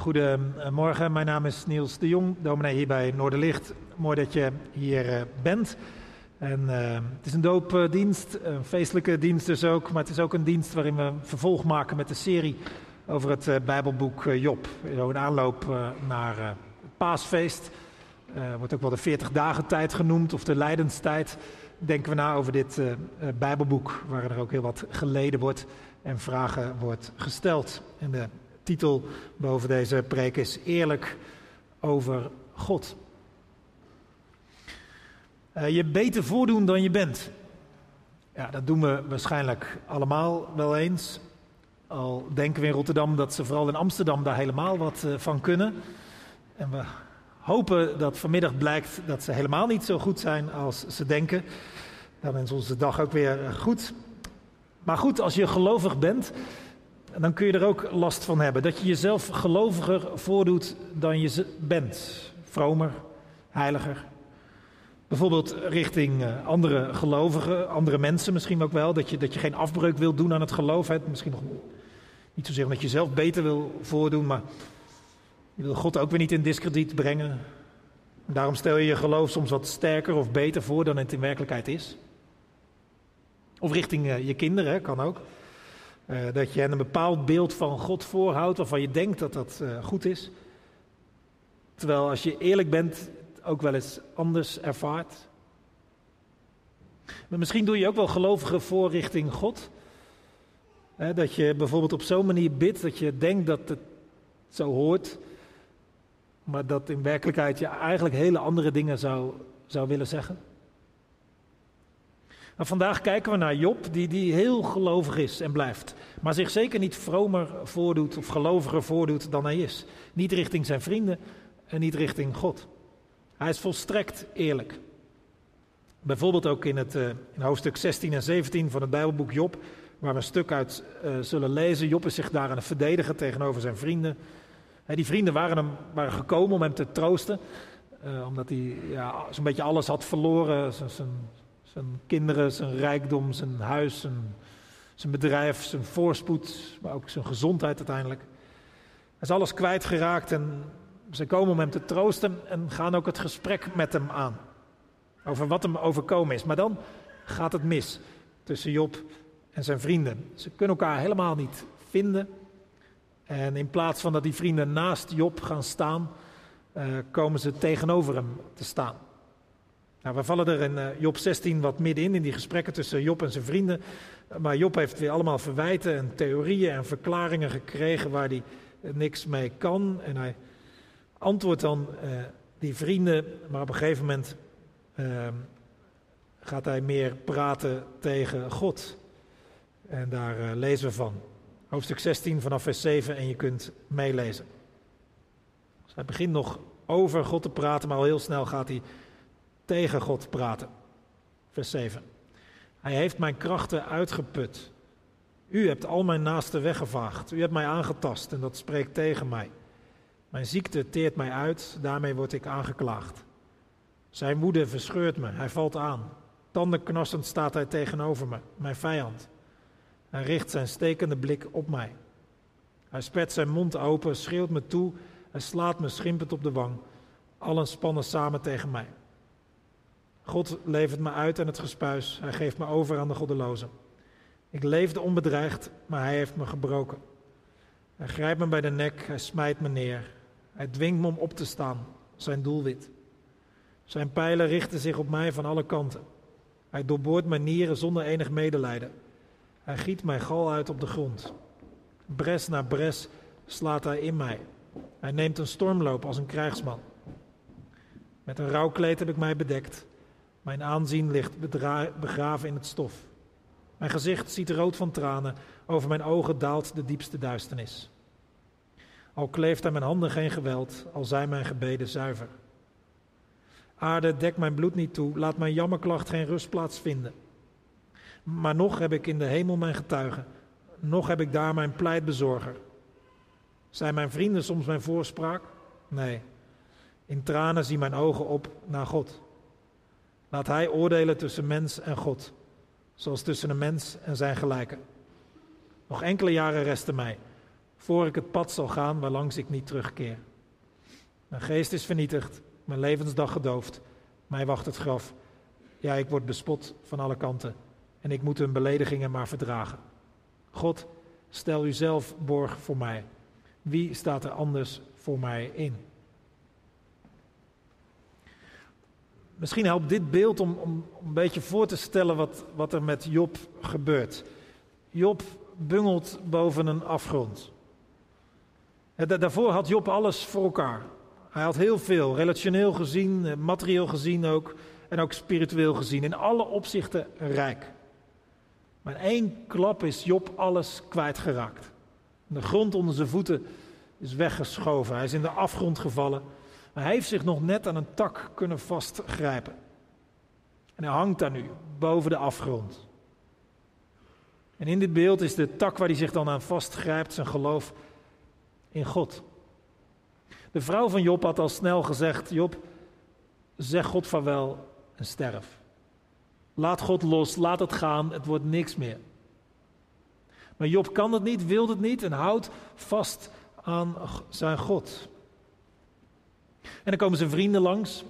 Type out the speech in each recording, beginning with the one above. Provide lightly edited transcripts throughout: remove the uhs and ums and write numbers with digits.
Goedemorgen, mijn naam is Niels de Jong, dominee hier bij Noorderlicht. Mooi dat je hier bent. En, het is een doopdienst, een feestelijke dienst dus ook, maar het is ook een dienst waarin we vervolg maken met de serie over het Bijbelboek Job. Een aanloop naar het paasfeest, wordt ook wel de 40 dagen tijd genoemd of de lijdenstijd. Denken we na over dit Bijbelboek, waarin er ook heel wat geleden wordt en vragen wordt gesteld. En de titel boven deze preek is Eerlijk over God. Je beter voordoen dan je bent. Ja, dat doen we waarschijnlijk allemaal wel eens. Al denken we in Rotterdam dat ze vooral in Amsterdam daar helemaal wat van kunnen. En we hopen dat vanmiddag blijkt dat ze helemaal niet zo goed zijn als ze denken. Dan is onze dag ook weer goed. Maar goed, als je gelovig bent, dan kun je er ook last van hebben. Dat je jezelf geloviger voordoet dan je bent. Vromer, heiliger. Bijvoorbeeld richting andere gelovigen, andere mensen misschien ook wel. Dat je geen afbreuk wilt doen aan het geloof. Hè. Misschien nog niet zozeer omdat je jezelf beter wil voordoen, maar je wil God ook weer niet in diskrediet brengen. Daarom stel je je geloof soms wat sterker of beter voor dan het in werkelijkheid is. Of richting je kinderen, hè, kan ook. Dat je hen een bepaald beeld van God voorhoudt waarvan je denkt dat dat goed is. Terwijl als je eerlijk bent, ook wel eens anders ervaart. Maar misschien doe je ook wel gelovige voorrichting God. Dat je bijvoorbeeld op zo'n manier bidt dat je denkt dat het zo hoort, maar dat in werkelijkheid je eigenlijk hele andere dingen zou willen zeggen. En vandaag kijken we naar Job, die heel gelovig is en blijft, maar zich zeker niet vromer voordoet of geloviger voordoet dan hij is. Niet richting zijn vrienden en niet richting God. Hij is volstrekt eerlijk. Bijvoorbeeld ook in hoofdstuk 16 en 17 van het Bijbelboek Job, waar we een stuk uit zullen lezen. Job is zich daar aan het verdedigen tegenover zijn vrienden. Die vrienden waren gekomen om hem te troosten, omdat hij zo'n beetje alles had verloren. Zijn kinderen, zijn rijkdom, zijn huis, zijn bedrijf, zijn voorspoed, maar ook zijn gezondheid uiteindelijk. Hij is alles kwijtgeraakt en ze komen om hem te troosten en gaan ook het gesprek met hem aan. Over wat hem overkomen is. Maar dan gaat het mis tussen Job en zijn vrienden. Ze kunnen elkaar helemaal niet vinden. En in plaats van dat die vrienden naast Job gaan staan, komen ze tegenover hem te staan. Nou, we vallen er in Job 16 wat middenin, in die gesprekken tussen Job en zijn vrienden. Maar Job heeft weer allemaal verwijten en theorieën en verklaringen gekregen waar hij niks mee kan. En hij antwoordt dan die vrienden, maar op een gegeven moment gaat hij meer praten tegen God. En daar lezen we van. Hoofdstuk 16 vanaf vers 7 en je kunt meelezen. Dus hij begint nog over God te praten, maar al heel snel gaat hij tegen God praten. Vers 7. Hij heeft mijn krachten uitgeput. U hebt al mijn naasten weggevaagd. U hebt mij aangetast en dat spreekt tegen mij. Mijn ziekte teert mij uit, daarmee word ik aangeklaagd. Zijn woede verscheurt me, hij valt aan. Tandenknarsend staat hij tegenover me, mijn vijand. Hij richt zijn stekende blik op mij. Hij spert zijn mond open, schreeuwt me toe en slaat me schimpend op de wang. Allen spannen samen tegen mij. God levert me uit aan het gespuis, hij geeft me over aan de goddelozen. Ik leefde onbedreigd, maar hij heeft me gebroken. Hij grijpt me bij de nek, hij smijt me neer. Hij dwingt me om op te staan, zijn doelwit. Zijn pijlen richten zich op mij van alle kanten. Hij doorboort mijn nieren zonder enig medelijden. Hij giet mijn gal uit op de grond. Bres na bres slaat hij in mij. Hij neemt een stormloop als een krijgsman. Met een rouwkleed heb ik mij bedekt. Mijn aanzien ligt begraven in het stof. Mijn gezicht ziet rood van tranen. Over mijn ogen daalt de diepste duisternis. Al kleeft aan mijn handen geen geweld, al zijn mijn gebeden zuiver. Aarde, dek mijn bloed niet toe, laat mijn jammerklacht geen rustplaats vinden. Maar nog heb ik in de hemel mijn getuige, nog heb ik daar mijn pleitbezorger. Zijn mijn vrienden soms mijn voorspraak? Nee, in tranen zien mijn ogen op naar God. Laat hij oordelen tussen mens en God, zoals tussen een mens en zijn gelijke. Nog enkele jaren resten mij. voor ik het pad zal gaan waarlangs ik niet terugkeer. Mijn geest is vernietigd, mijn levensdag gedoofd, mij wacht het graf. Ja, ik word bespot van alle kanten en ik moet hun beledigingen maar verdragen. God, stel u zelf borg voor mij. Wie staat er anders voor mij in? Misschien helpt dit beeld om een beetje voor te stellen wat er met Job gebeurt. Job bungelt boven een afgrond. Daarvoor had Job alles voor elkaar. Hij had heel veel, relationeel gezien, materieel gezien ook, en ook spiritueel gezien. In alle opzichten rijk. Maar in één klap is Job alles kwijtgeraakt. De grond onder zijn voeten is weggeschoven. Hij is in de afgrond gevallen. Maar hij heeft zich nog net aan een tak kunnen vastgrijpen. En hij hangt daar nu, boven de afgrond. En in dit beeld is de tak waar hij zich dan aan vastgrijpt zijn geloof in God. De vrouw van Job had al snel gezegd: Job, zeg God vaarwel en sterf. Laat God los, laat het gaan, het wordt niks meer. Maar Job kan het niet, wil het niet en houdt vast aan zijn God. En dan komen zijn vrienden langs.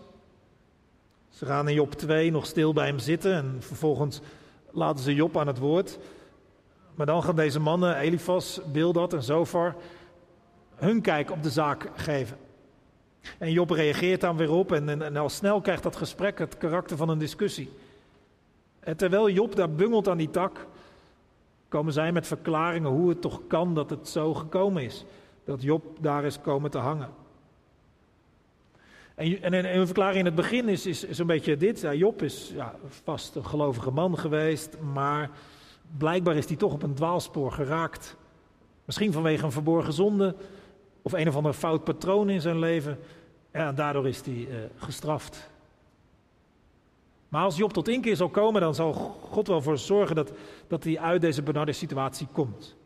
Ze gaan in Job 2 nog stil bij hem zitten en vervolgens laten ze Job aan het woord. Maar dan gaan deze mannen, Elifas, Bildad en Zofar, hun kijk op de zaak geven. En Job reageert dan weer op en al snel krijgt dat gesprek het karakter van een discussie. En terwijl Job daar bungelt aan die tak, komen zij met verklaringen hoe het toch kan dat het zo gekomen is. Dat Job daar is komen te hangen. En een verklaring in het begin is een beetje dit. Ja, Job is vast een gelovige man geweest, maar blijkbaar is hij toch op een dwaalspoor geraakt. Misschien vanwege een verborgen zonde of een of ander fout patroon in zijn leven. Ja, daardoor is hij gestraft. Maar als Job tot inkeer zal komen, dan zal God wel voor zorgen dat hij uit deze benarde situatie komt.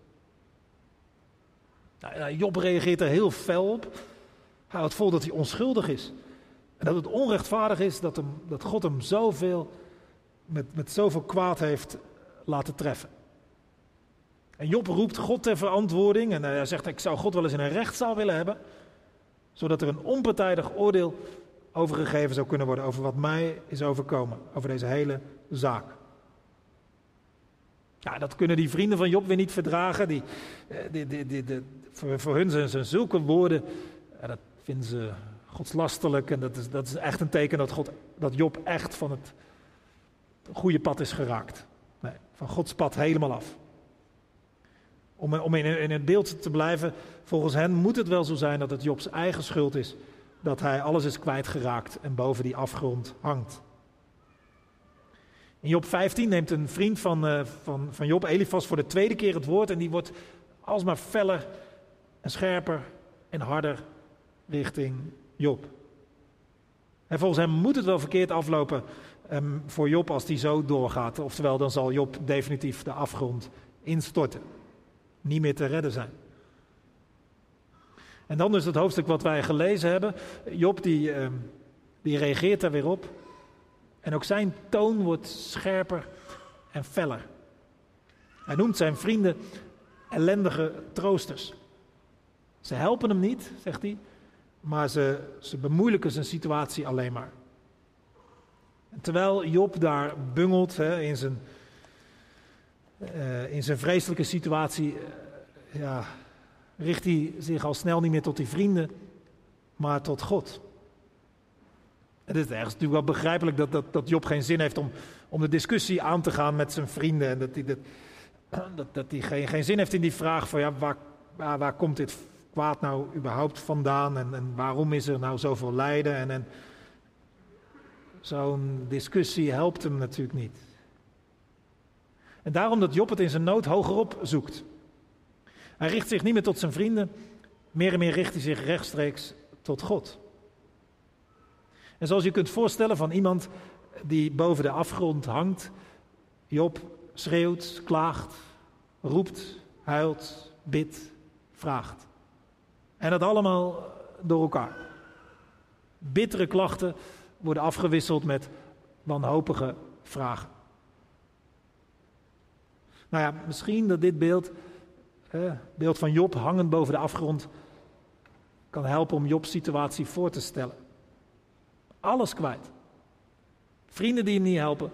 Nou, Job reageert er heel fel op. Hij houdt vol dat hij onschuldig is. En dat het onrechtvaardig is dat God hem zoveel met zoveel kwaad heeft laten treffen. En Job roept God ter verantwoording en hij zegt: ik zou God wel eens in een rechtszaal willen hebben, zodat er een onpartijdig oordeel overgegeven zou kunnen worden over wat mij is overkomen, over deze hele zaak. Ja, dat kunnen die vrienden van Job weer niet verdragen. Voor hun zijn zulke woorden, dat vinden ze godslasterlijk en dat is echt een teken dat Job echt van het goede pad is geraakt. Nee, van Gods pad helemaal af. Om in het beeld te blijven, volgens hen moet het wel zo zijn dat het Jobs eigen schuld is, dat hij alles is kwijtgeraakt en boven die afgrond hangt. In Job 15 neemt een vriend van Job, Elifas, voor de tweede keer het woord en die wordt alsmaar feller en scherper en harder richting Job. En volgens hem moet het wel verkeerd aflopen voor Job als die zo doorgaat. Oftewel, dan zal Job definitief de afgrond instorten. Niet meer te redden zijn. En dan dus het hoofdstuk wat wij gelezen hebben. Job die reageert daar weer op. En ook zijn toon wordt scherper en feller. Hij noemt zijn vrienden ellendige troosters. Ze helpen hem niet, zegt hij. Maar ze bemoeilijken zijn situatie alleen maar. En terwijl Job daar bungelt in zijn vreselijke situatie, richt hij zich al snel niet meer tot die vrienden, maar tot God. Het is ergens natuurlijk wel begrijpelijk dat Job geen zin heeft om de discussie aan te gaan met zijn vrienden. En dat hij geen zin heeft in die vraag van waar komt dit kwaad nou überhaupt vandaan? En waarom is er nou zoveel lijden? En zo'n discussie helpt hem natuurlijk niet. En daarom dat Job het in zijn nood hogerop zoekt. Hij richt zich niet meer tot zijn vrienden, meer en meer richt hij zich rechtstreeks tot God. En zoals je kunt voorstellen van iemand die boven de afgrond hangt, Job schreeuwt, klaagt, roept, huilt, bidt, vraagt. En dat allemaal door elkaar. Bittere klachten worden afgewisseld met wanhopige vragen. Nou ja, misschien dat dit beeld beeld van Job hangend boven de afgrond, kan helpen om Jobs situatie voor te stellen. Alles kwijt. Vrienden die hem niet helpen.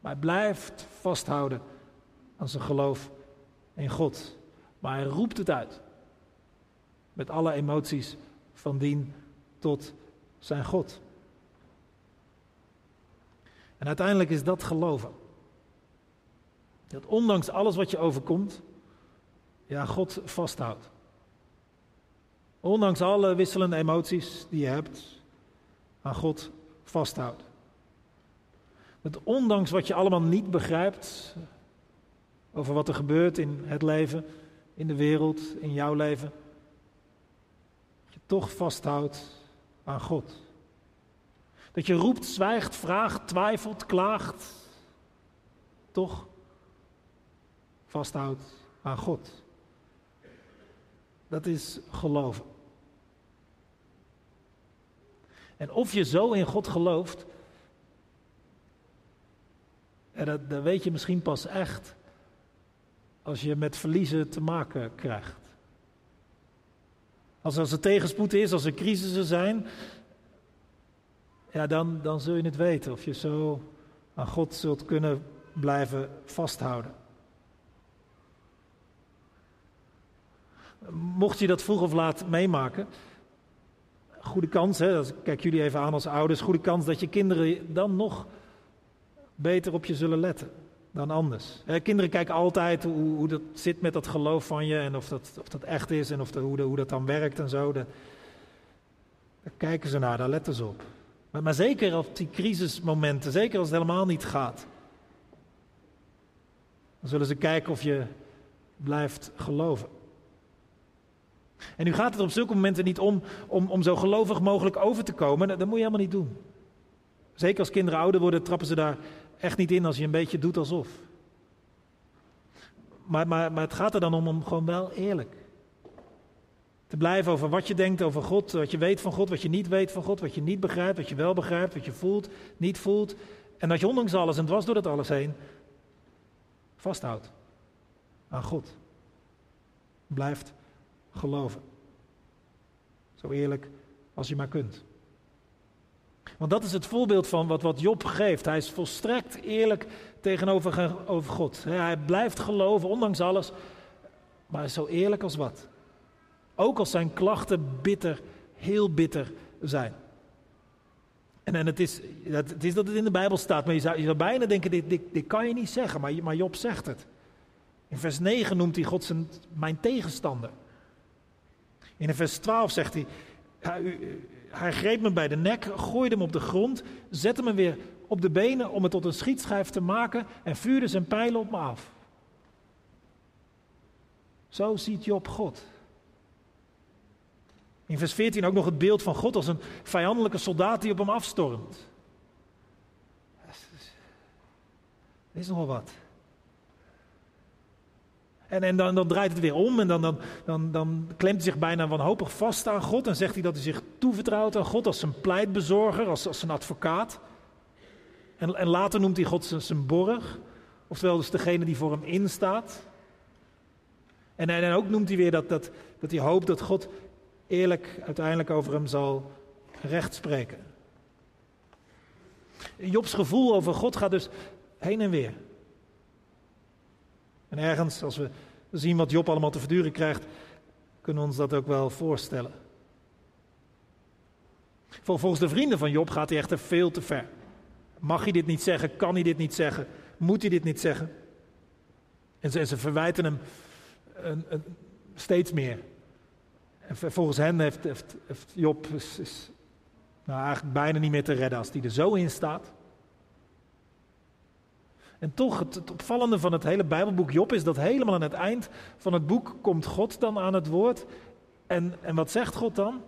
Maar hij blijft vasthouden aan zijn geloof in God. Maar hij roept het uit. Met alle emoties van dien tot zijn God. En uiteindelijk is dat geloven. Dat ondanks alles wat je overkomt, ja, God vasthoudt. Ondanks alle wisselende emoties die je hebt, aan God vasthoudt. Dat ondanks wat je allemaal niet begrijpt, over wat er gebeurt in het leven, in de wereld, in jouw leven, je toch vasthoudt aan God. Dat je roept, zwijgt, vraagt, twijfelt, klaagt, toch vasthoudt aan God. Dat is geloven. En of je zo in God gelooft, en dat weet je misschien pas echt als je met verliezen te maken krijgt. Als er tegenspoed is, als er crisissen zijn, ja, dan zul je het weten of je zo aan God zult kunnen blijven vasthouden. Mocht je dat vroeg of laat meemaken, goede kans, hè, dat kijk jullie even aan als ouders, goede kans dat je kinderen dan nog beter op je zullen letten dan anders. Kinderen kijken altijd hoe dat zit met dat geloof van je en of dat echt is en hoe dat dan werkt en zo. Daar kijken ze naar, daar letten ze op. Maar zeker op die crisismomenten, zeker als het helemaal niet gaat, dan zullen ze kijken of je blijft geloven. En nu gaat het op zulke momenten niet om zo gelovig mogelijk over te komen. Dat moet je helemaal niet doen. Zeker als kinderen ouder worden, trappen ze daar echt niet in als je een beetje doet alsof. Maar het gaat er dan om gewoon wel eerlijk te blijven over wat je denkt over God, wat je weet van God, wat je niet weet van God, wat je niet begrijpt, wat je wel begrijpt, wat je voelt, niet voelt. En dat je ondanks alles en dwars door dat alles heen vasthoudt aan God. Blijft geloven. Zo eerlijk als je maar kunt. Want dat is het voorbeeld van wat Job geeft. Hij is volstrekt eerlijk tegenover God. Hij blijft geloven, ondanks alles. Maar hij is zo eerlijk als wat. Ook als zijn klachten bitter, heel bitter zijn. En het is dat het in de Bijbel staat. Maar je zou bijna denken, dit kan je niet zeggen. Maar Job zegt het. In vers 9 noemt hij God mijn tegenstander. In vers 12 zegt hij, hij greep me bij de nek, gooide hem op de grond, zette me weer op de benen om me tot een schietschijf te maken en vuurde zijn pijlen op me af. Zo ziet Job God. In vers 14 ook nog het beeld van God als een vijandelijke soldaat die op hem afstormt. Er is nogal wat. En dan draait het weer om en dan klemt hij zich bijna wanhopig vast aan God. En zegt hij dat hij zich toevertrouwt aan God als zijn pleitbezorger, als zijn advocaat. En later noemt hij God zijn borg, oftewel dus degene die voor hem instaat. En ook noemt hij weer dat hij hoopt dat God eerlijk uiteindelijk over hem zal rechtspreken. Jobs gevoel over God gaat dus heen en weer. En ergens, als we zien wat Job allemaal te verduren krijgt, kunnen we ons dat ook wel voorstellen. Volgens de vrienden van Job gaat hij echter veel te ver. Mag hij dit niet zeggen? Kan hij dit niet zeggen? Moet hij dit niet zeggen? En ze verwijten hem steeds meer. En volgens hen heeft Job is nou eigenlijk bijna niet meer te redden als hij er zo in staat. En toch, het opvallende van het hele Bijbelboek Job is dat helemaal aan het eind van het boek komt God dan aan het woord. En wat zegt God dan?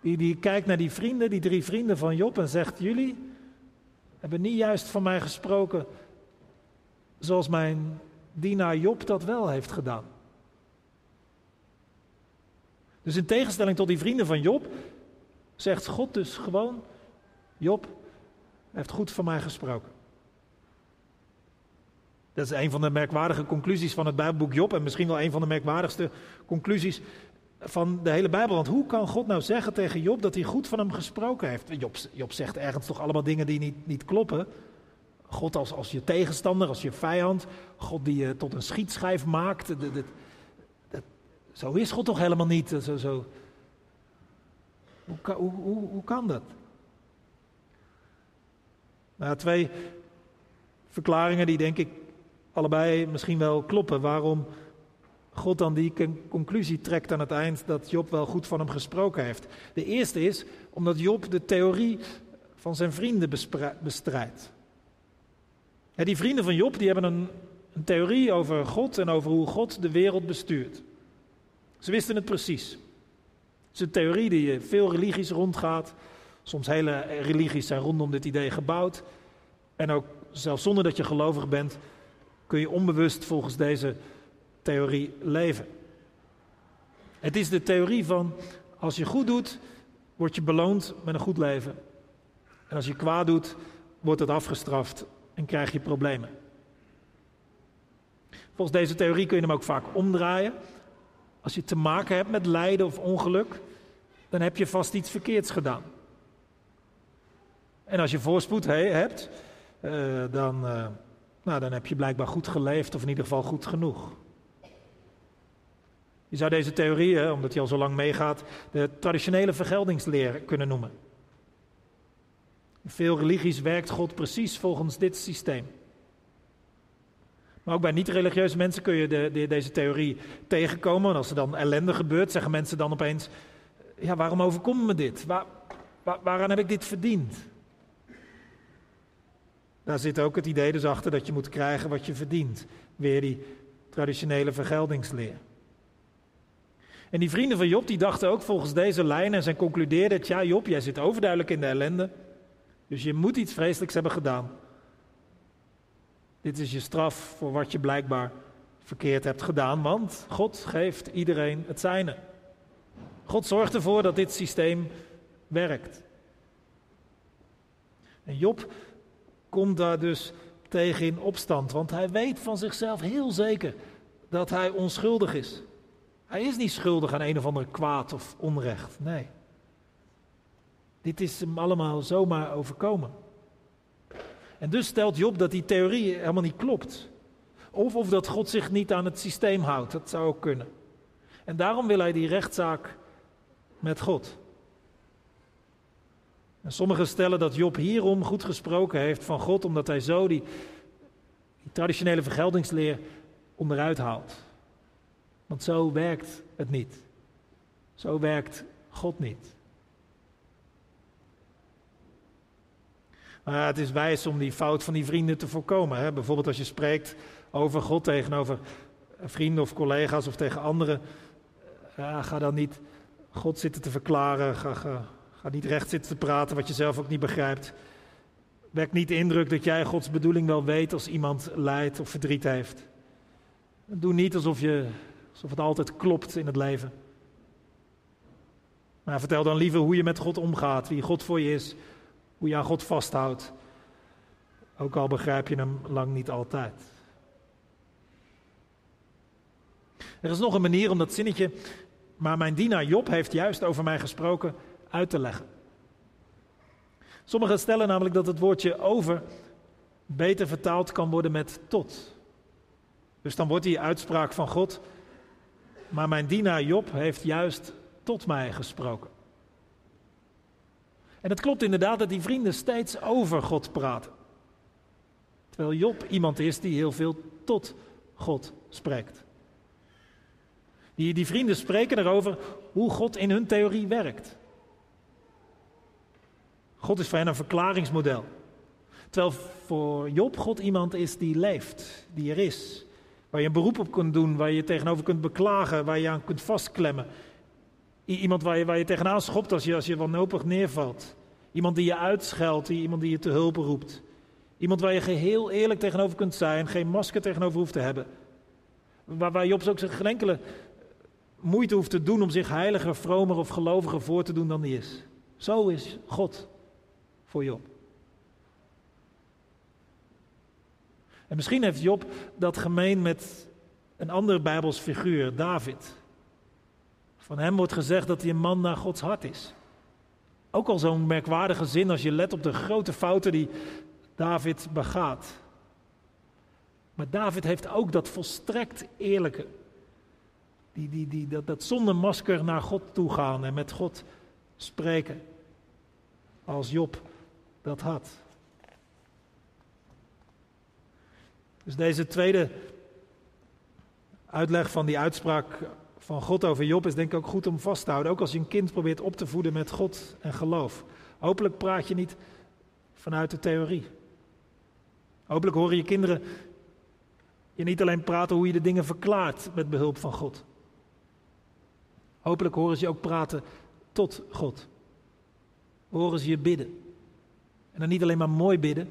Die kijkt naar die vrienden, die drie vrienden van Job en zegt, jullie hebben niet juist van mij gesproken zoals mijn dienaar Job dat wel heeft gedaan. Dus in tegenstelling tot die vrienden van Job zegt God dus gewoon, Job heeft goed van mij gesproken. Dat is een van de merkwaardige conclusies van het Bijbelboek Job. En misschien wel een van de merkwaardigste conclusies van de hele Bijbel. Want hoe kan God nou zeggen tegen Job dat hij goed van hem gesproken heeft? Job zegt ergens toch allemaal dingen die niet kloppen. God als je tegenstander, als je vijand. God die je tot een schietschijf maakt. Zo is God toch helemaal niet. Hoe kan dat? Nou, twee verklaringen die denk ik allebei misschien wel kloppen. Waarom God dan die conclusie trekt aan het eind dat Job wel goed van hem gesproken heeft. De eerste is omdat Job de theorie van zijn vrienden bestrijdt. Ja, die vrienden van Job die hebben een theorie over God en over hoe God de wereld bestuurt. Ze wisten het precies. Het is een theorie die in veel religies rondgaat. Soms hele religies zijn rondom dit idee gebouwd. En ook zelfs zonder dat je gelovig bent, kun je onbewust volgens deze theorie leven. Het is de theorie van, als je goed doet, word je beloond met een goed leven. En als je kwaad doet, wordt het afgestraft en krijg je problemen. Volgens deze theorie kun je hem ook vaak omdraaien. Als je te maken hebt met lijden of ongeluk, dan heb je vast iets verkeerds gedaan. En als je voorspoed hebt, dan heb je blijkbaar goed geleefd, of in ieder geval goed genoeg. Je zou deze theorie, omdat die al zo lang meegaat, de traditionele vergeldingsleer kunnen noemen. In veel religies werkt God precies volgens dit systeem. Maar ook bij niet-religieuze mensen kun je deze theorie tegenkomen. En als er dan ellende gebeurt, zeggen mensen dan opeens, ja, waarom overkomt me dit? Waaraan heb ik dit verdiend? Daar zit ook het idee dus achter dat je moet krijgen wat je verdient. Weer die traditionele vergeldingsleer. En die vrienden van Job die dachten ook volgens deze lijn en zij concludeerden, ja Job, jij zit overduidelijk in de ellende. Dus je moet iets vreselijks hebben gedaan. Dit is je straf voor wat je blijkbaar verkeerd hebt gedaan, want God geeft iedereen het zijne. God zorgt ervoor dat dit systeem werkt. En Job komt daar dus tegen in opstand, want hij weet van zichzelf heel zeker dat hij onschuldig is. Hij is niet schuldig aan een of ander kwaad of onrecht, nee. Dit is hem allemaal zomaar overkomen. En dus stelt Job dat die theorie helemaal niet klopt. Of dat God zich niet aan het systeem houdt, dat zou ook kunnen. En daarom wil hij die rechtszaak met God. En sommigen stellen dat Job hierom goed gesproken heeft van God, omdat hij zo die traditionele vergeldingsleer onderuit haalt. Want zo werkt het niet. Zo werkt God niet. Maar het is wijs om die fout van die vrienden te voorkomen. Hè? Bijvoorbeeld als je spreekt over God tegenover vrienden of collega's of tegen anderen. Ga dan niet God zitten te verklaren. Ga niet recht zitten te praten wat je zelf ook niet begrijpt. Wek niet de indruk dat jij Gods bedoeling wel weet als iemand lijdt of verdriet heeft. Doe niet alsof het altijd klopt in het leven. Maar vertel dan liever hoe je met God omgaat, wie God voor je is, hoe je aan God vasthoudt. Ook al begrijp je hem lang niet altijd. Er is nog een manier om dat zinnetje, maar mijn dienaar Job heeft juist over mij gesproken, uit te leggen. Sommigen stellen namelijk dat het woordje over beter vertaald kan worden met tot. Dus dan wordt die uitspraak van God, maar mijn dienaar Job heeft juist tot mij gesproken. En het klopt inderdaad dat die vrienden steeds over God praten. Terwijl Job iemand is die heel veel tot God spreekt. Die vrienden spreken erover hoe God in hun theorie werkt. God is voor hen een verklaringsmodel. Terwijl voor Job God iemand is die leeft, die er is. Waar je een beroep op kunt doen, waar je tegenover kunt beklagen, waar je aan kunt vastklemmen. Iemand waar je tegenaan schopt als je wanhopig neervalt. Iemand die je uitscheldt, iemand die je te hulp roept. Iemand waar je geheel eerlijk tegenover kunt zijn, geen masker tegenover hoeft te hebben. Waar Job ook geen enkele moeite hoeft te doen om zich heiliger, vromer of geloviger voor te doen dan die is. Zo is God voor Job. En misschien heeft Job dat gemeen met een ander Bijbels figuur, David. Van hem wordt gezegd dat hij een man naar Gods hart is. Ook al zo'n merkwaardige zin als je let op de grote fouten die David begaat. Maar David heeft ook dat volstrekt eerlijke. Dat zonder masker naar God toe gaan en met God spreken. Als Job dat had. Dus deze tweede uitleg van die uitspraak van God over Job is denk ik ook goed om vast te houden. Ook als je een kind probeert op te voeden met God en geloof. Hopelijk praat je niet vanuit de theorie. Hopelijk horen je kinderen je niet alleen praten hoe je de dingen verklaart met behulp van God. Hopelijk horen ze je ook praten tot God. Horen ze je bidden. En dan niet alleen maar mooi bidden.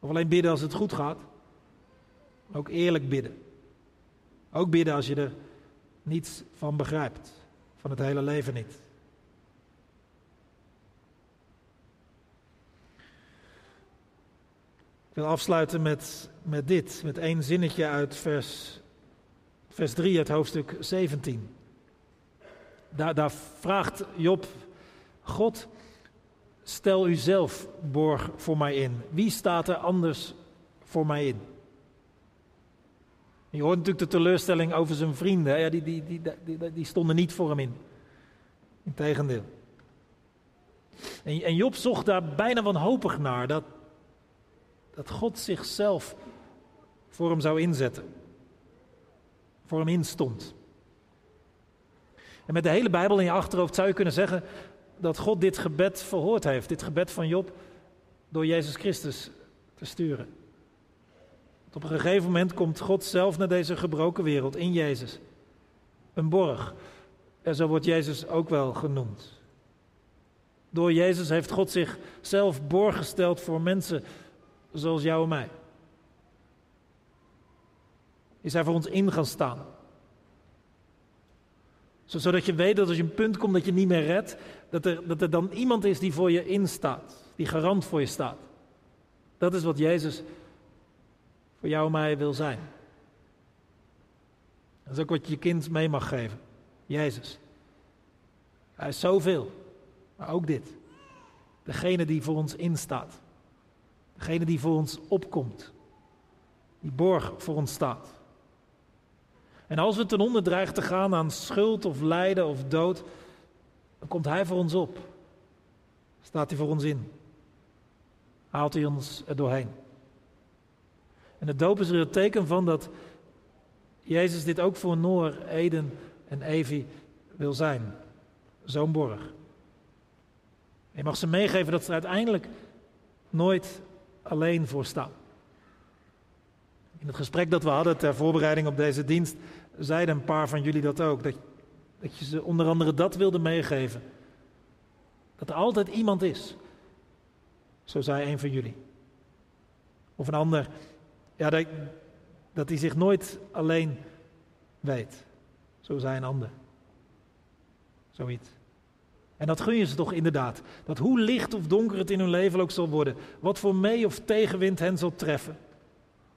Of alleen bidden als het goed gaat. Maar ook eerlijk bidden. Ook bidden als je er niets van begrijpt. Van het hele leven niet. Ik wil afsluiten met één zinnetje uit vers 3 uit hoofdstuk 17. Daar vraagt Job: God, stel u zelf borg voor mij in. Wie staat er anders voor mij in? Je hoort natuurlijk de teleurstelling over zijn vrienden. Ja, die stonden niet voor hem in. Integendeel. En Job zocht daar bijna wanhopig naar. Dat God zichzelf voor hem zou inzetten. Voor hem instond. En met de hele Bijbel in je achterhoofd zou je kunnen zeggen dat God dit gebed verhoord heeft. Dit gebed van Job door Jezus Christus te sturen. Op een gegeven moment komt God zelf naar deze gebroken wereld in Jezus. Een borg. En zo wordt Jezus ook wel genoemd. Door Jezus heeft God zichzelf borg gesteld voor mensen zoals jou en mij. Is hij voor ons in gaan staan. Zodat je weet dat als je een punt komt dat je niet meer redt, dat er dan iemand is die voor je instaat. Die garant voor je staat. Dat is wat Jezus voor jou en mij wil zijn. Dat is ook wat je kind mee mag geven. Jezus. Hij is zoveel. Maar ook dit. Degene die voor ons instaat. Degene die voor ons opkomt. Die borg voor ons staat. En als we ten onder dreigen te gaan aan schuld of lijden of dood, dan komt hij voor ons op. Staat hij voor ons in. Haalt hij ons er doorheen. En de doop is er het teken van dat Jezus dit ook voor Noor, Eden en Evi wil zijn. Zo'n borg. Je mag ze meegeven dat ze uiteindelijk nooit alleen voor staan. In het gesprek dat we hadden ter voorbereiding op deze dienst zeiden een paar van jullie dat ook. Dat je ze onder andere dat wilde meegeven. Dat er altijd iemand is. Zo zei een van jullie. Of een ander. Ja, dat hij zich nooit alleen weet. Zo zei een ander. Zoiets. En dat gun je ze toch inderdaad. Dat hoe licht of donker het in hun leven ook zal worden. Wat voor mee- of tegenwind hen zal treffen.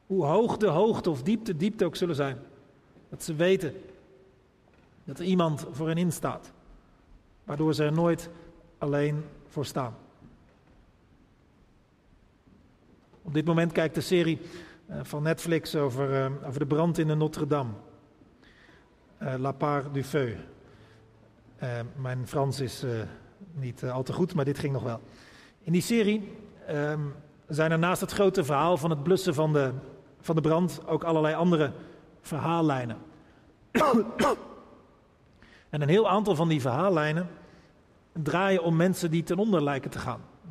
Hoe hoog de hoogte of diepte ook zullen zijn. Dat ze weten dat er iemand voor hen in staat. Waardoor ze er nooit alleen voor staan. Op dit moment kijkt de serie van Netflix over de brand in de Notre-Dame. La part du feu. Mijn Frans is niet al te goed, maar dit ging nog wel. In die serie zijn er naast het grote verhaal van het blussen van de brand ook allerlei andere verhaallijnen. En een heel aantal van die verhaallijnen draaien om mensen die ten onder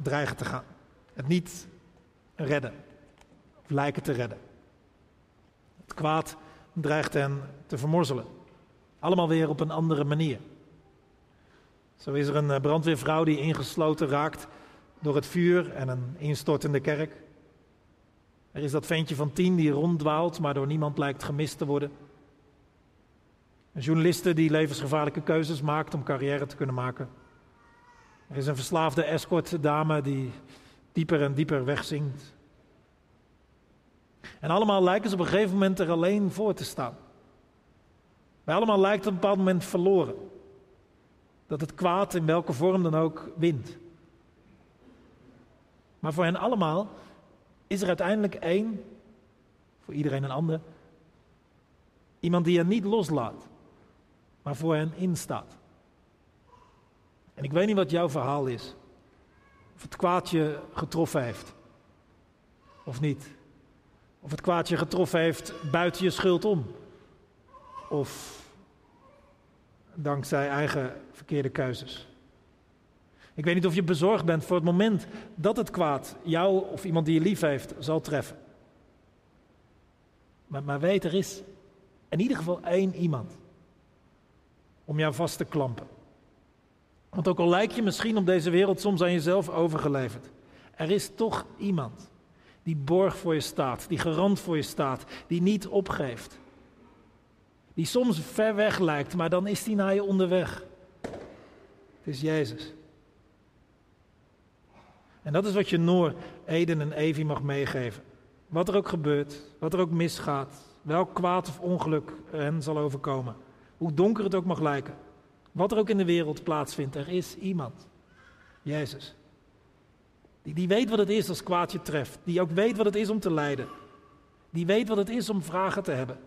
dreigen te gaan. Het niet redden. Of lijken te redden. Het kwaad dreigt hen te vermorzelen. Allemaal weer op een andere manier. Zo is er een brandweervrouw die ingesloten raakt door het vuur en een instortende kerk. Er is dat ventje van 10 die ronddwaalt, maar door niemand lijkt gemist te worden. Een journaliste die levensgevaarlijke keuzes maakt om carrière te kunnen maken. Er is een verslaafde escortdame die dieper en dieper wegzinkt. En allemaal lijken ze op een gegeven moment er alleen voor te staan. Bij allemaal lijkt het op een bepaald moment verloren. Dat het kwaad in welke vorm dan ook wint. Maar voor hen allemaal is er uiteindelijk één, voor iedereen een ander, iemand die hen niet loslaat, maar voor hen instaat. En ik weet niet wat jouw verhaal is. Of het kwaad je getroffen heeft. Of niet. Of het kwaad je getroffen heeft buiten je schuld om. Of dankzij eigen verkeerde keuzes. Ik weet niet of je bezorgd bent voor het moment dat het kwaad jou of iemand die je lief heeft zal treffen. Maar weet, er is in ieder geval één iemand om jou vast te klampen. Want ook al lijk je misschien op deze wereld soms aan jezelf overgeleverd, er is toch iemand die borg voor je staat, die garant voor je staat, die niet opgeeft. Die soms ver weg lijkt, maar dan is die naar je onderweg. Het is Jezus. En dat is wat je Noor, Eden en Evi mag meegeven. Wat er ook gebeurt, wat er ook misgaat, welk kwaad of ongeluk hen zal overkomen. Hoe donker het ook mag lijken. Wat er ook in de wereld plaatsvindt, er is iemand. Jezus. Die weet wat het is als kwaad je treft. Die ook weet wat het is om te lijden. Die weet wat het is om vragen te hebben.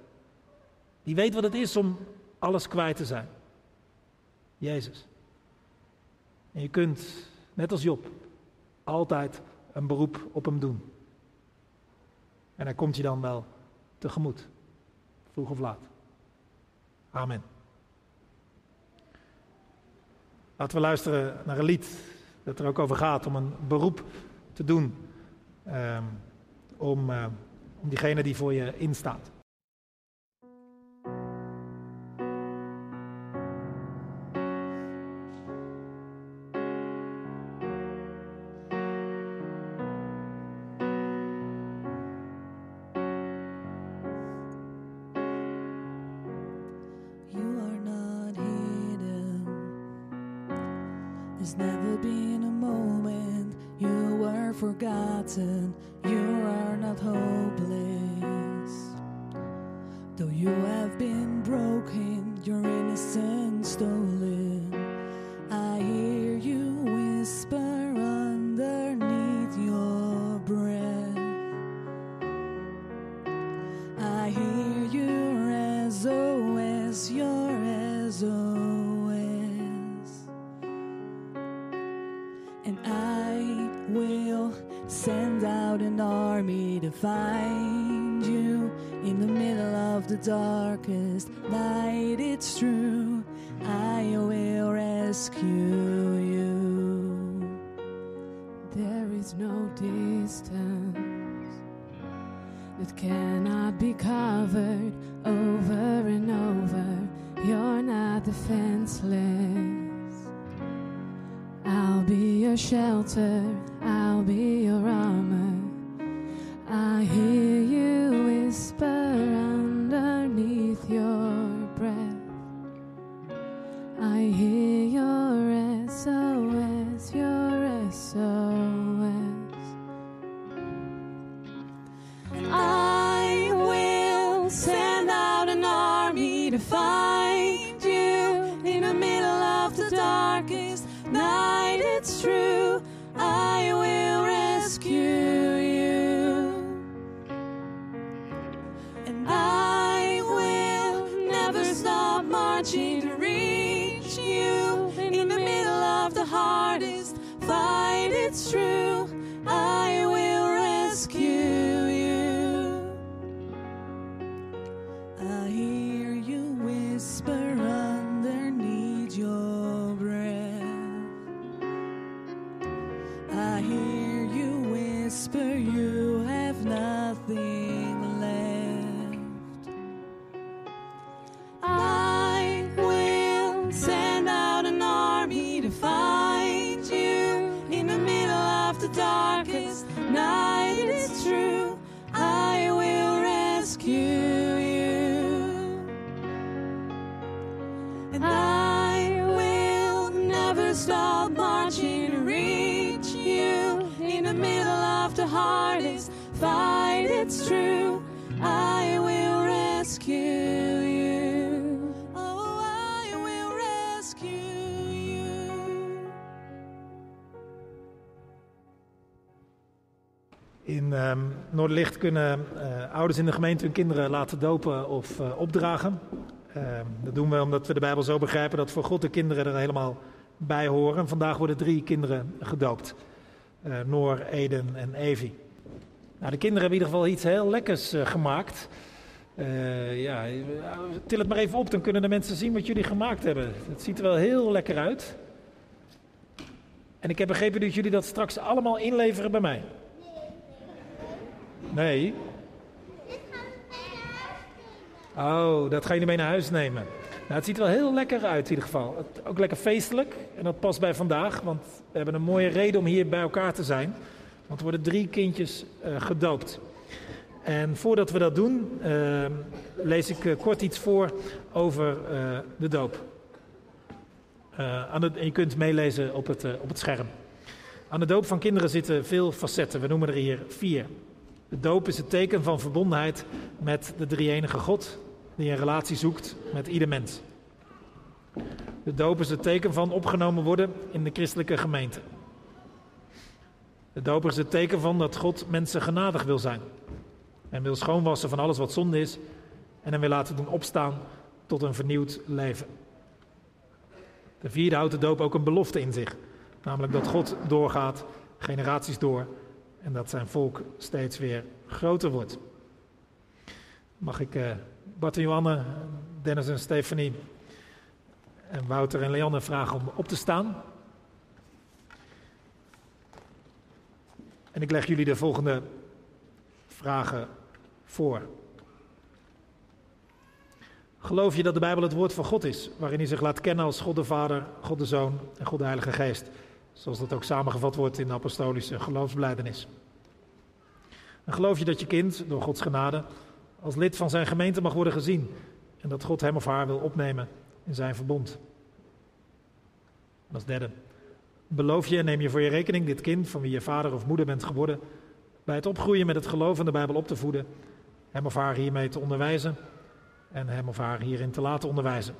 Die weet wat het is om alles kwijt te zijn. Jezus. En je kunt, net als Job, altijd een beroep op hem doen. En hij komt je dan wel tegemoet. Vroeg of laat. Amen. Laten we luisteren naar een lied dat er ook over gaat om een beroep te doen. Om diegene die voor je instaat. Fight, it's true. I will rescue you. Oh, I will rescue you. In Noorderlicht kunnen ouders in de gemeente hun kinderen laten dopen of opdragen. Dat doen we omdat we de Bijbel zo begrijpen dat voor God de kinderen er helemaal bij horen. Vandaag worden 3 kinderen gedoopt. Noor, Eden en Evi. Nou, de kinderen hebben in ieder geval iets heel lekkers gemaakt. Til het maar even op, dan kunnen de mensen zien wat jullie gemaakt hebben. Het ziet er wel heel lekker uit. En ik heb begrepen dat jullie dat straks allemaal inleveren bij mij. Nee? Oh, dat gaan jullie mee naar huis nemen. Nou, het ziet er wel heel lekker uit in ieder geval. Ook lekker feestelijk. En dat past bij vandaag, want we hebben een mooie reden om hier bij elkaar te zijn. Want er worden 3 kindjes gedoopt. En voordat we dat doen, lees ik kort iets voor over de doop. En je kunt meelezen op het scherm. Aan de doop van kinderen zitten veel facetten. We noemen er hier 4. De doop is het teken van verbondenheid met de drie-enige God, die een relatie zoekt met ieder mens. De doop is het teken van opgenomen worden in de christelijke gemeente. De doop is het teken van dat God mensen genadig wil zijn. En wil schoonwassen van alles wat zonde is. En hem wil laten doen opstaan tot een vernieuwd leven. De 4e houdt de doop ook een belofte in zich. Namelijk dat God doorgaat, generaties door. En dat zijn volk steeds weer groter wordt. Mag ik Bart en Joanne, Dennis en Stephanie en Wouter en Leanne vragen om op te staan. En ik leg jullie de volgende vragen voor. Geloof je dat de Bijbel het woord van God is, waarin hij zich laat kennen als God de Vader, God de Zoon en God de Heilige Geest, zoals dat ook samengevat wordt in de apostolische geloofsbelijdenis? En geloof je dat je kind, door Gods genade, als lid van zijn gemeente mag worden gezien en dat God hem of haar wil opnemen in zijn verbond? En als derde, beloof je en neem je voor je rekening dit kind, van wie je vader of moeder bent geworden, bij het opgroeien met het geloof in de Bijbel op te voeden, hem of haar hiermee te onderwijzen en hem of haar hierin te laten onderwijzen?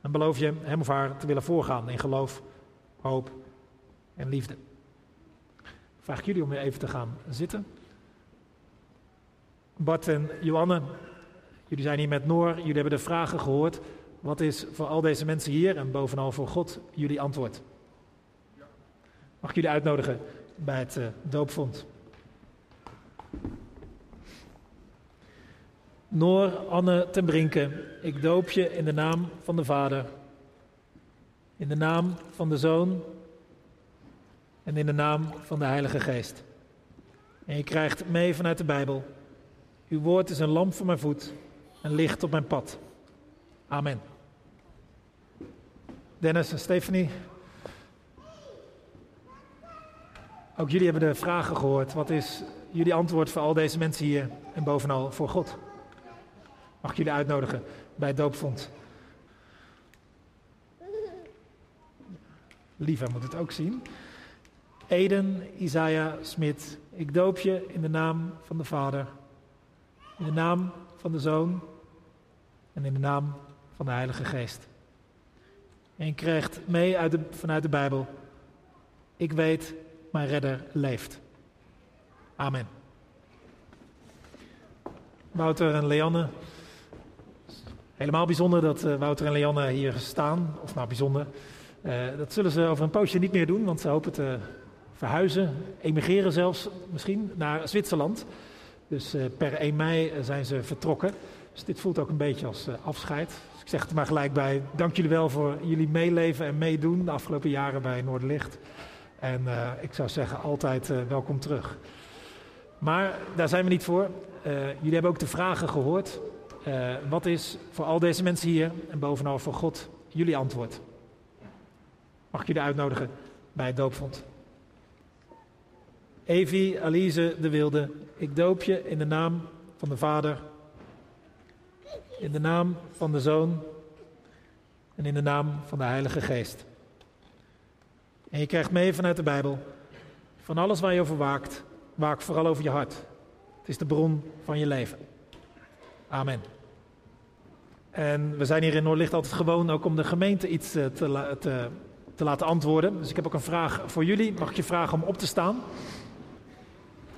En beloof je hem of haar te willen voorgaan in geloof, hoop en liefde? Vraag ik jullie om weer even te gaan zitten. Bart en Joanne, jullie zijn hier met Noor, jullie hebben de vragen gehoord. Wat is voor al deze mensen hier en bovenal voor God jullie antwoord? Mag ik jullie uitnodigen bij het doopvont. Noor Anne ten Brinke, ik doop je in de naam van de Vader, in de naam van de Zoon en in de naam van de Heilige Geest. En je krijgt mee vanuit de Bijbel. Uw woord is een lamp voor mijn voet en licht op mijn pad. Amen. Dennis en Stephanie, ook jullie hebben de vragen gehoord. Wat is jullie antwoord voor al deze mensen hier en bovenal voor God? Mag ik jullie uitnodigen bij het doopvont. Lieve moet het ook zien. Eden Isaiah Smit, ik doop je in de naam van de Vader, in de naam van de Zoon en in de naam van de Heilige Geest. En je krijgt mee vanuit de Bijbel. Ik weet, mijn redder leeft. Amen. Wouter en Leanne. Helemaal bijzonder dat Wouter en Leanne hier staan. Of nou bijzonder. Dat zullen ze over een poosje niet meer doen. Want ze hopen te verhuizen. Emigreren zelfs misschien naar Zwitserland. Dus per 1 mei zijn ze vertrokken. Dus dit voelt ook een beetje als afscheid. Dus ik zeg het er maar gelijk bij. Dank jullie wel voor jullie meeleven en meedoen de afgelopen jaren bij Noorderlicht. En ik zou zeggen, altijd welkom terug. Maar daar zijn we niet voor. Jullie hebben ook de vragen gehoord. Wat is voor al deze mensen hier en bovenal voor God jullie antwoord? Mag ik jullie uitnodigen bij het doopvont. Evi Alize de wilde, ik doop je in de naam van de Vader, in de naam van de Zoon en in de naam van de Heilige Geest. En je krijgt mee vanuit de Bijbel. Van alles waar je over waakt, waak vooral over je hart. Het is de bron van je leven. Amen. En we zijn hier in Noorderlicht altijd gewoon ook om de gemeente iets te laten antwoorden. Dus ik heb ook een vraag voor jullie. Mag ik je vragen om op te staan?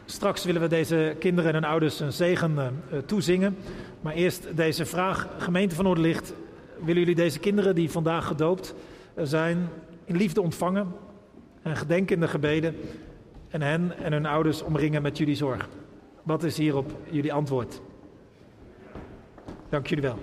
Straks willen we deze kinderen en hun ouders een zegen toezingen. Maar eerst deze vraag. Gemeente van Noorderlicht, willen jullie deze kinderen die vandaag gedoopt zijn in liefde ontvangen en gedenken in de gebeden en hen en hun ouders omringen met jullie zorg? Wat is hierop jullie antwoord? Dank jullie wel.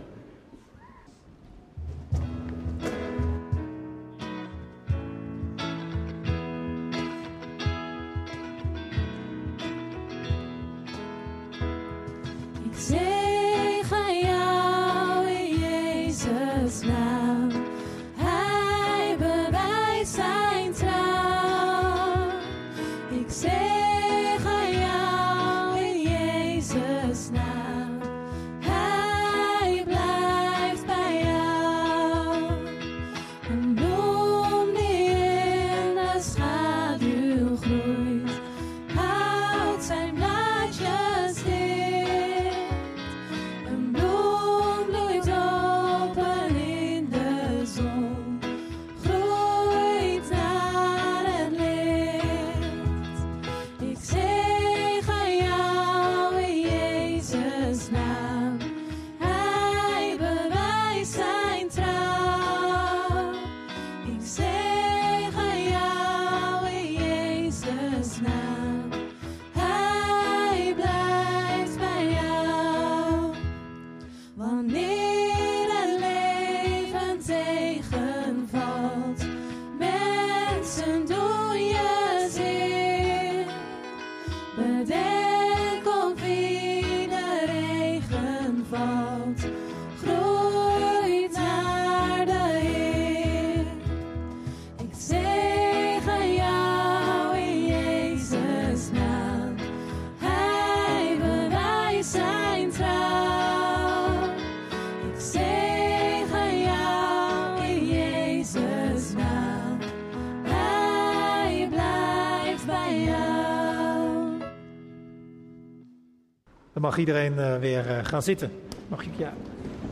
Mag iedereen weer gaan zitten? Mag ik ja,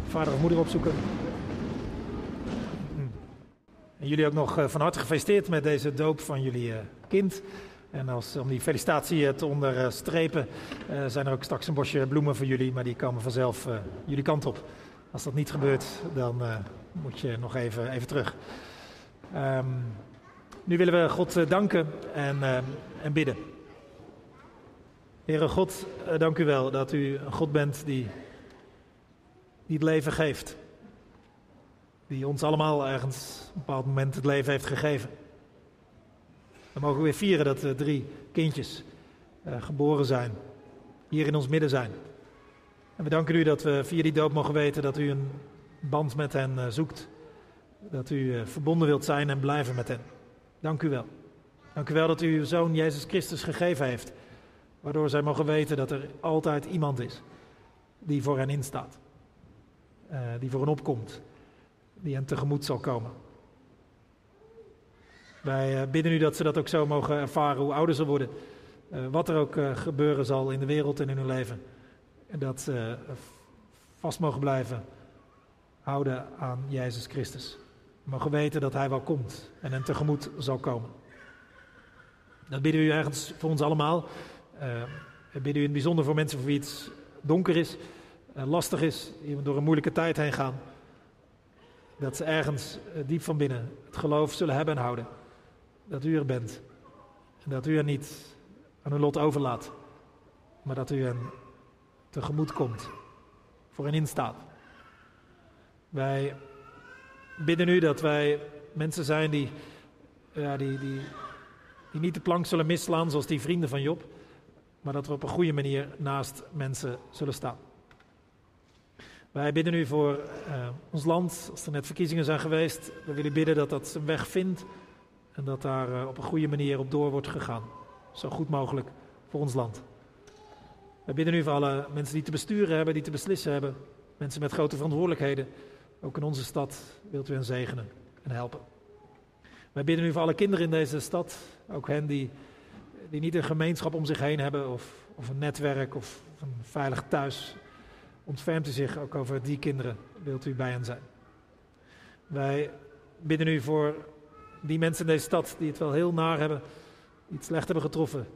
vader of moeder opzoeken? En jullie ook nog van harte gefeliciteerd met deze doop van jullie kind. En om die felicitatie te onderstrepen, zijn er ook straks een bosje bloemen voor jullie, maar die komen vanzelf jullie kant op. Als dat niet gebeurt, dan moet je nog even terug. Nu willen we God danken en bidden. Heere God, dank u wel dat u een God bent die het leven geeft. Die ons allemaal ergens op een bepaald moment het leven heeft gegeven. We mogen weer vieren dat de 3 kindjes geboren zijn. Hier in ons midden zijn. En we danken u dat we via die doop mogen weten dat u een band met hen zoekt. Dat u verbonden wilt zijn en blijven met hen. Dank u wel. Dank u wel dat u uw Zoon Jezus Christus gegeven heeft. Waardoor zij mogen weten dat er altijd iemand is die voor hen instaat. Die voor hen opkomt. Die hen tegemoet zal komen. Wij bidden u dat ze dat ook zo mogen ervaren hoe ouder ze worden. Wat er ook gebeuren zal in de wereld en in hun leven. En dat ze vast mogen blijven houden aan Jezus Christus. We mogen weten dat hij wel komt en hen tegemoet zal komen. Dat bidden we u ergens voor ons allemaal. We bidden u in het bijzonder voor mensen voor wie iets donker is, lastig is, die door een moeilijke tijd heen gaan. Dat ze ergens diep van binnen het geloof zullen hebben en houden. Dat u er bent. En dat u hen niet aan hun lot overlaat. Maar dat u hen tegemoet komt. Voor hen instaat. Wij bidden u dat wij mensen zijn die niet de plank zullen misslaan zoals die vrienden van Job. Maar dat we op een goede manier naast mensen zullen staan. Wij bidden u voor ons land, als er net verkiezingen zijn geweest. We willen bidden dat dat zijn weg vindt en dat daar op een goede manier op door wordt gegaan. Zo goed mogelijk voor ons land. Wij bidden u voor alle mensen die te besturen hebben, die te beslissen hebben. Mensen met grote verantwoordelijkheden. Ook in onze stad wilt u hen zegenen en helpen. Wij bidden u voor alle kinderen in deze stad, ook hen die niet een gemeenschap om zich heen hebben of een netwerk of een veilig thuis. ontfermt u zich ook over die kinderen. Wilt u bij hen zijn? Wij bidden u voor die mensen in deze stad die het wel heel naar hebben, die het slecht hebben getroffen,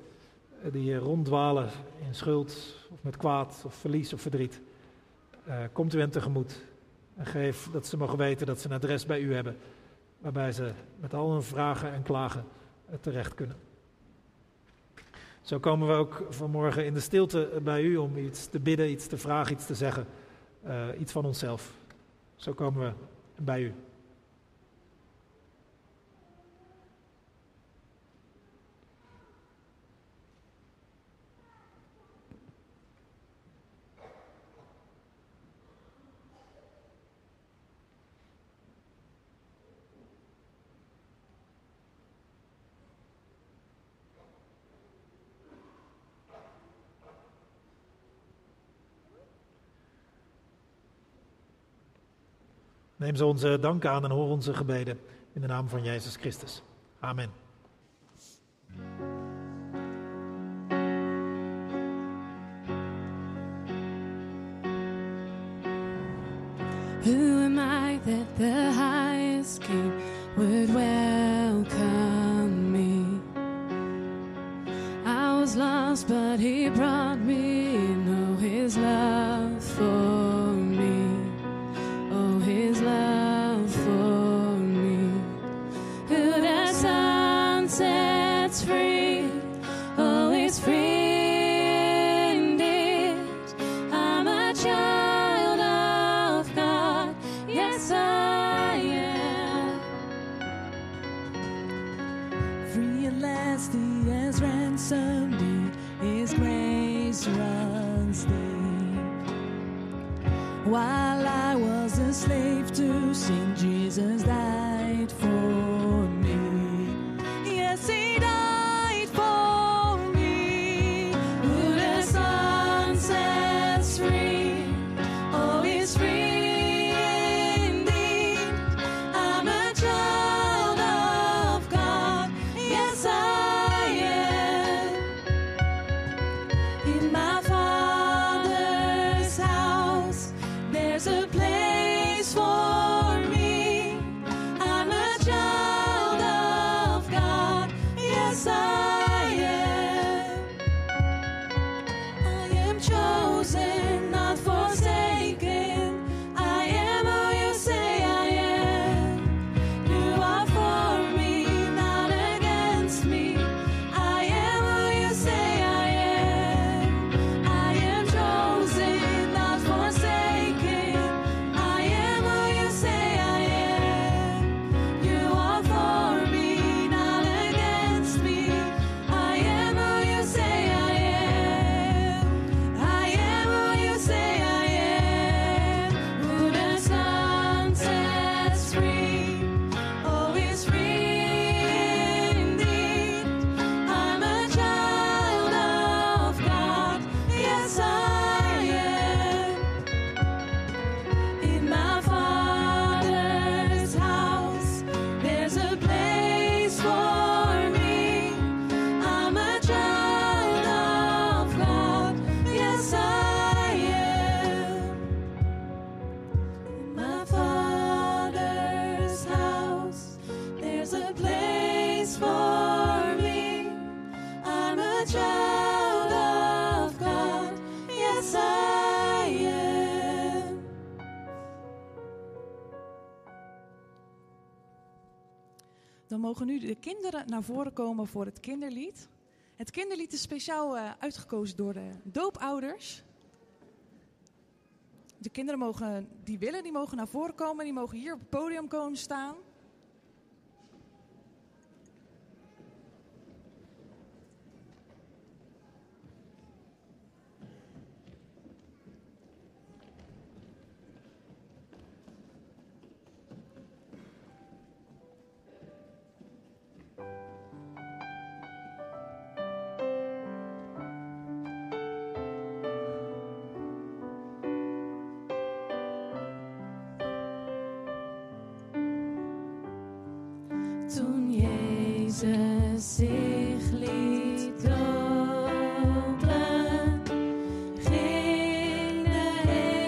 die ronddwalen in schuld of met kwaad of verlies of verdriet. Komt u hen tegemoet en geef dat ze mogen weten dat ze een adres bij u hebben, waarbij ze met al hun vragen en klagen terecht kunnen. Zo komen we ook vanmorgen in de stilte bij u om iets te bidden, iets te vragen, iets te zeggen, iets van onszelf. Zo komen we bij u. Neem ze onze dank aan en hoor onze gebeden in de naam van Jezus Christus. Amen. Who am I that the highest king would welcome me? I was lost, but he brought me in. Oh, his love for me. Oh, his love for me, who the sun sets free, oh, is free indeed. I'm a child of God, yes I am. Free at last, he has ransomed it, his grace runs deep. While I was a slave to sin, Jesus died for me. Yes, he died for me. Who the sun sets free, oh, is free indeed. I'm a child of God, yes, I am. In my Father's house, there's a place for me. I'm a child of God, yes I am. I am chosen, not forsaken. I am who you say I am. You are for me, not against me. I am who you say I am. I am chosen, not forsaken. I am who you say I am. You are for me, not against me. I am who you say I am. I am who you say I am. Who the sun sets free, oh, is free indeed. I'm a child of God, yes I am. In my Father's house, there's a place for me. I'm a child of God, yes I am. In my Father's house, there's a place for me. I'm a child of God, yes I am. Dan mogen nu de kinderen naar voren komen voor het kinderlied. Het kinderlied is speciaal uitgekozen door de doopouders. De kinderen mogen, die willen, die mogen naar voren komen. Die mogen hier op het podium komen staan. Toen Jezus zich liet dopen, ging de hemel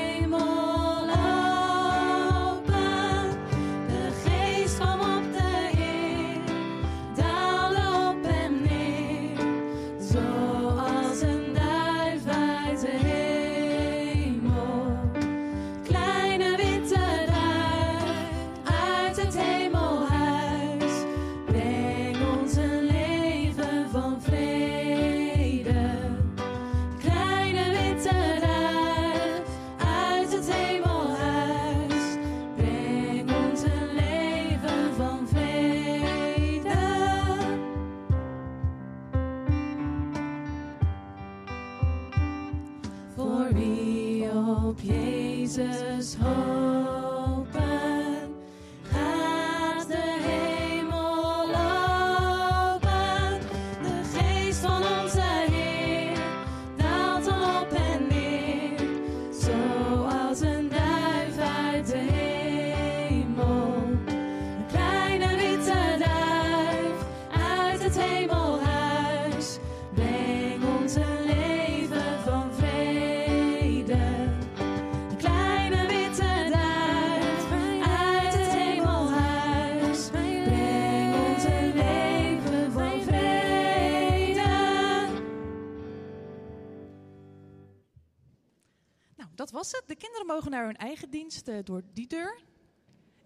was het. De kinderen mogen naar hun eigen dienst door die deur.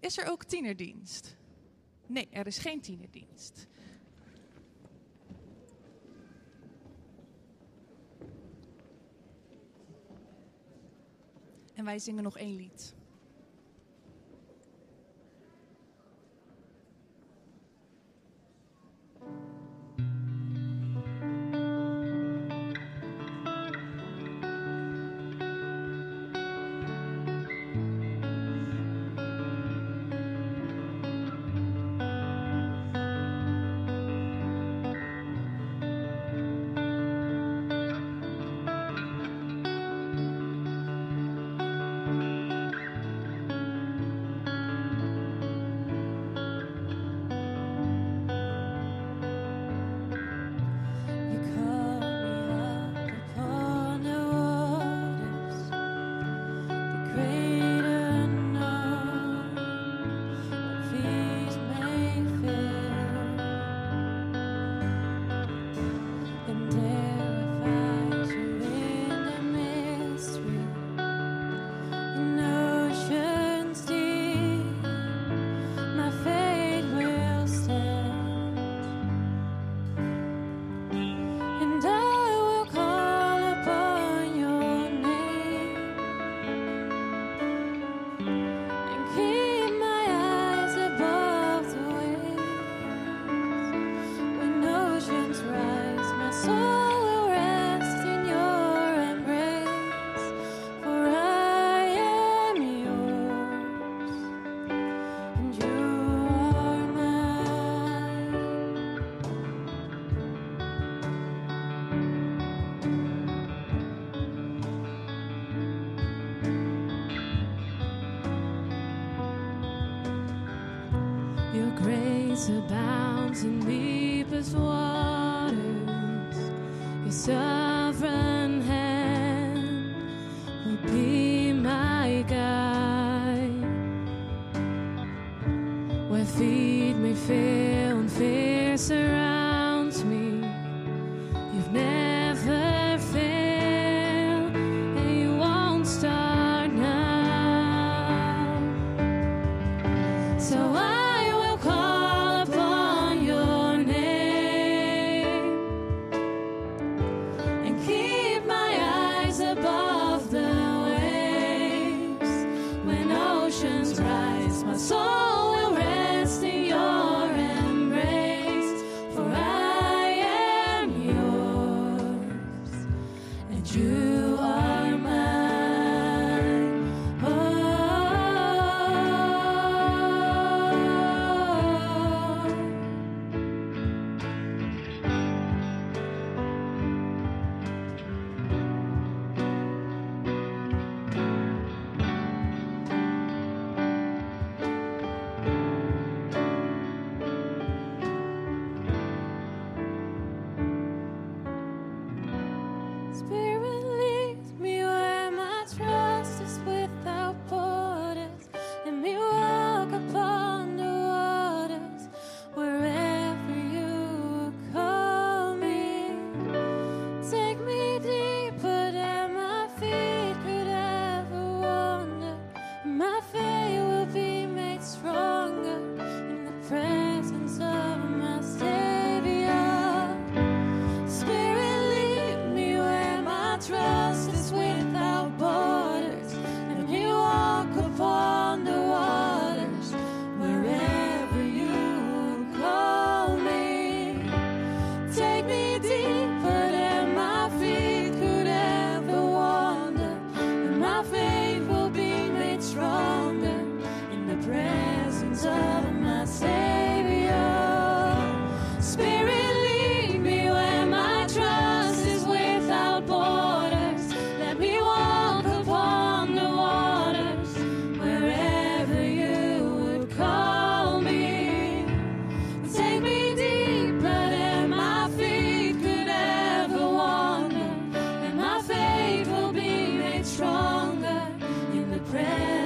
Is er ook tienerdienst? Nee, er is geen tienerdienst. En wij zingen nog 1 lied.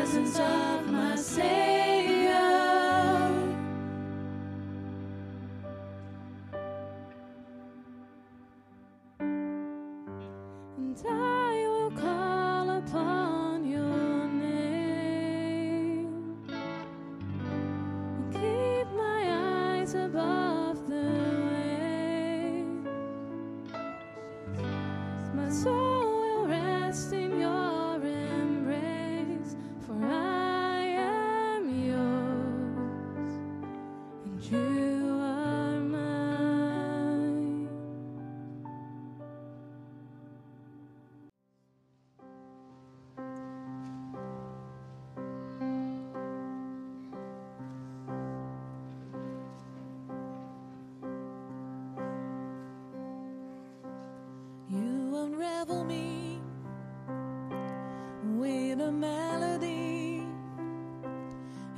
Presence of my Savior.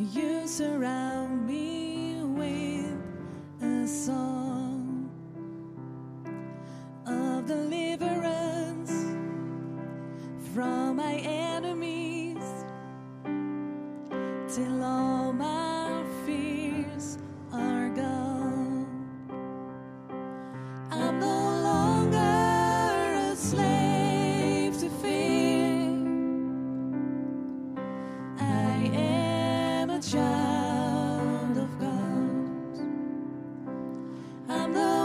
You surround me with a song of deliverance from my enemies, till all my fears are gone. I'm no longer a slave to fear. I am child of God. I'm no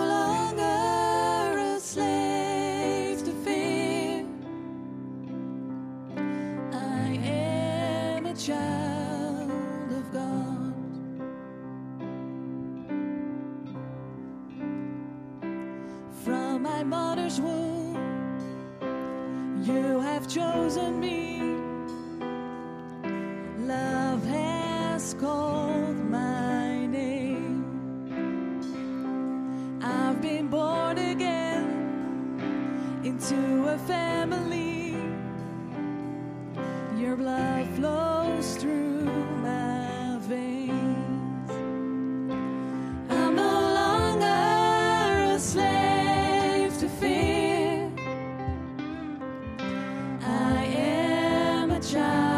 longer a slave to fear. I am a child of God. From my mother's womb, you have chosen me. Love has called my name. I've been born again into a family. Your blood flows through my veins. I'm no longer a slave to fear. I am a child.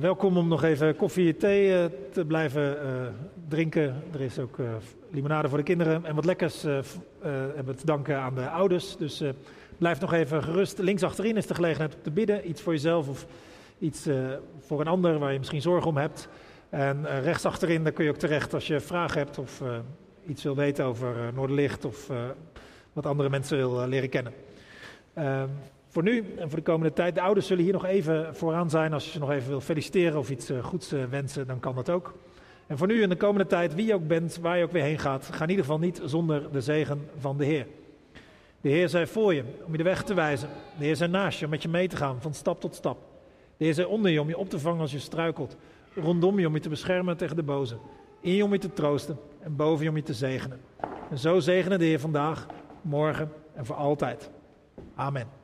Welkom om nog even koffie en thee te blijven drinken. Er is ook limonade voor de kinderen en wat lekkers hebben te danken aan de ouders. Dus blijf nog even gerust. Links achterin is de gelegenheid om te bidden. Iets voor jezelf of iets voor een ander waar je misschien zorgen om hebt. En rechts achterin, daar kun je ook terecht als je vragen hebt of iets wil weten over Noorderlicht of wat andere mensen wil leren kennen. Voor nu en voor de komende tijd. De ouders zullen hier nog even vooraan zijn. Als je ze nog even wil feliciteren of iets goeds wensen, dan kan dat ook. En voor nu en de komende tijd, wie je ook bent, waar je ook weer heen gaat, ga in ieder geval niet zonder de zegen van de Heer. De Heer zij voor je om je de weg te wijzen. De Heer zij naast je om met je mee te gaan van stap tot stap. De Heer zij onder je om je op te vangen als je struikelt. Rondom je om je te beschermen tegen de boze. In je om je te troosten en boven je om je te zegenen. En zo zegene de Heer vandaag, morgen en voor altijd. Amen.